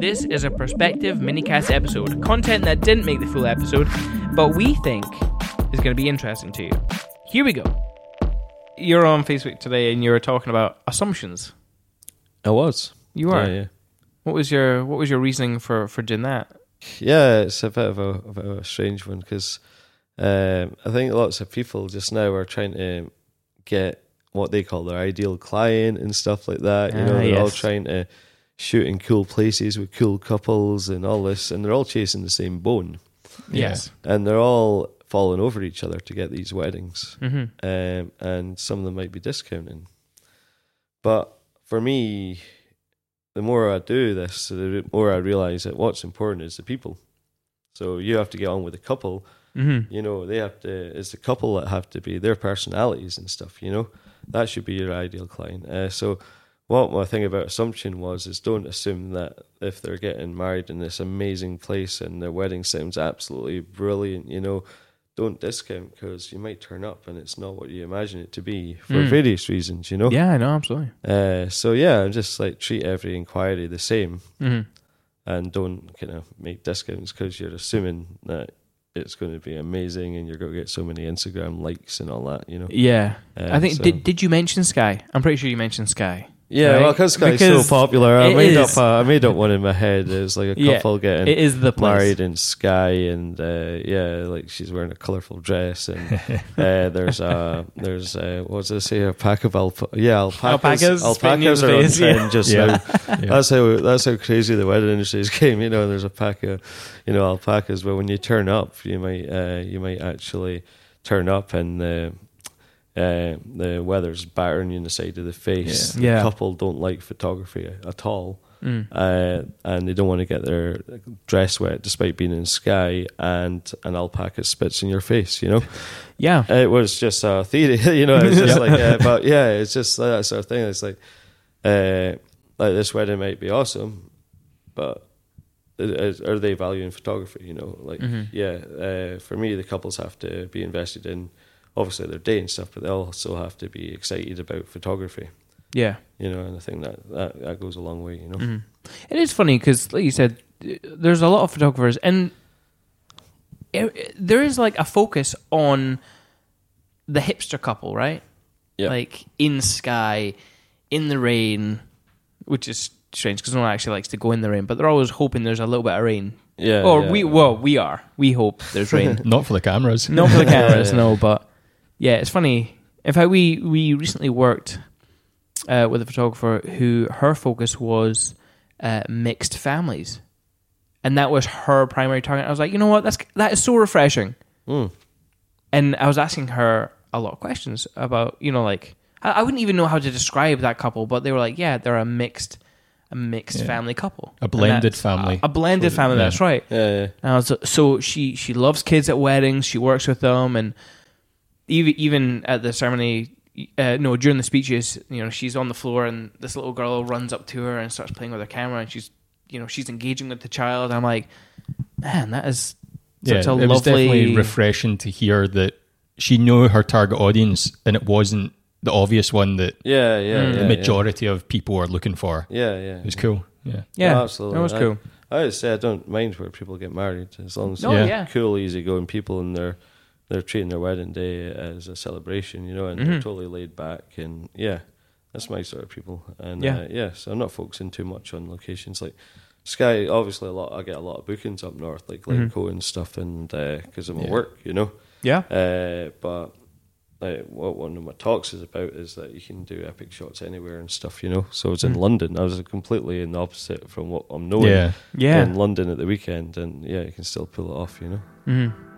This is a prospective minicast episode, content that didn't make the full episode, but we think is going to be interesting to you. Here we go. You're on Facebook today and you were talking about assumptions. I was. You were? Yeah. What was your reasoning for doing that? Yeah, it's a bit of a strange one because I think lots of people just now are trying to get what they call their ideal client and stuff like that. You know, they're all trying to shoot in cool places with cool couples and all this, and they're all chasing the same bone. Yes. And they're all falling over each other to get these weddings. Mm-hmm. And some of them might be discounting. But for me, the more I do this, the more I realise that what's important is the people. So you have to get on with the couple. Mm-hmm. You know, they have to. It's the couple that have to be their personalities and stuff. You know, that should be your ideal client. So, what my thing about assumption was is don't assume that if they're getting married in this amazing place and their wedding sounds absolutely brilliant. You know, don't discount because you might turn up and it's not what you imagine it to be for various reasons. You know. Yeah, I know, absolutely. So yeah, I'm just like treat every inquiry the same, and don't kind of make discounts because you're assuming that it's going to be amazing and you're going to get so many Instagram likes and all that, you know? Yeah. I think, so. Did you mention Sky? I'm pretty sure you mentioned Sky. Yeah, right? Well, because Sky's so popular, I made up one in my head. It was like a couple getting married in Sky and, like she's wearing a colourful dress and there's what did I say, alpacas. Alpacas are on trend just now. Yeah. That's how crazy the wedding industry is came, you know, and there's alpacas, but when you turn up, you might actually turn up and... the weather's battering you in the side of the face. Yeah. The couple don't like photography at all, and they don't want to get their dress wet despite being in the sky, and an alpaca spits in your face, you know? Yeah. It was just a theory, you know? It's just it's just that sort of thing. It's like this wedding might be awesome, but are they valuing photography, you know? Like, for me, the couples have to be invested in obviously their day and stuff, but they also have to be excited about photography. Yeah. You know, and I think that goes a long way, you know. Mm-hmm. It is funny because, like you said, there's a lot of photographers and there is like a focus on the hipster couple, right? Yeah. Like in Sky, in the rain, which is strange because no one actually likes to go in the rain, but they're always hoping there's a little bit of rain. Yeah. We are. We hope there's rain. Not for the cameras. Not for the cameras, no, but... Yeah, it's funny. In fact, we recently worked with a photographer who her focus was mixed families, and that was her primary target. I was like, you know what? That is so refreshing. Mm. And I was asking her a lot of questions about, you know, like I wouldn't even know how to describe that couple, but they were like, yeah, they're a mixed family couple, a blended family, a blended family. Yeah. That's right. Yeah. And I was so she loves kids at weddings. She works with them and. Even at the ceremony, during the speeches, you know, she's on the floor and this little girl runs up to her and starts playing with her camera, and she's, you know, she's engaging with the child. I'm like, man, that is such a lovely. It was definitely refreshing to hear that she knew her target audience, and it wasn't the obvious one that the majority of people are looking for. Yeah. It was cool. Yeah, no, absolutely, it was cool. I would say I don't mind where people get married as long as they're cool, easygoing people and they're treating their wedding day as a celebration, you know, and they're totally laid back. And that's my sort of people. And so I'm not focusing too much on locations like Sky. Obviously, I get a lot of bookings up north, like Glencoe and stuff, and because of my work, you know. Yeah. But like, what one of my talks is about is that you can do epic shots anywhere and stuff, you know. So I was in London. I was completely in the opposite from what I'm knowing. Yeah. In London at the weekend, and you can still pull it off, you know. Mm-hmm.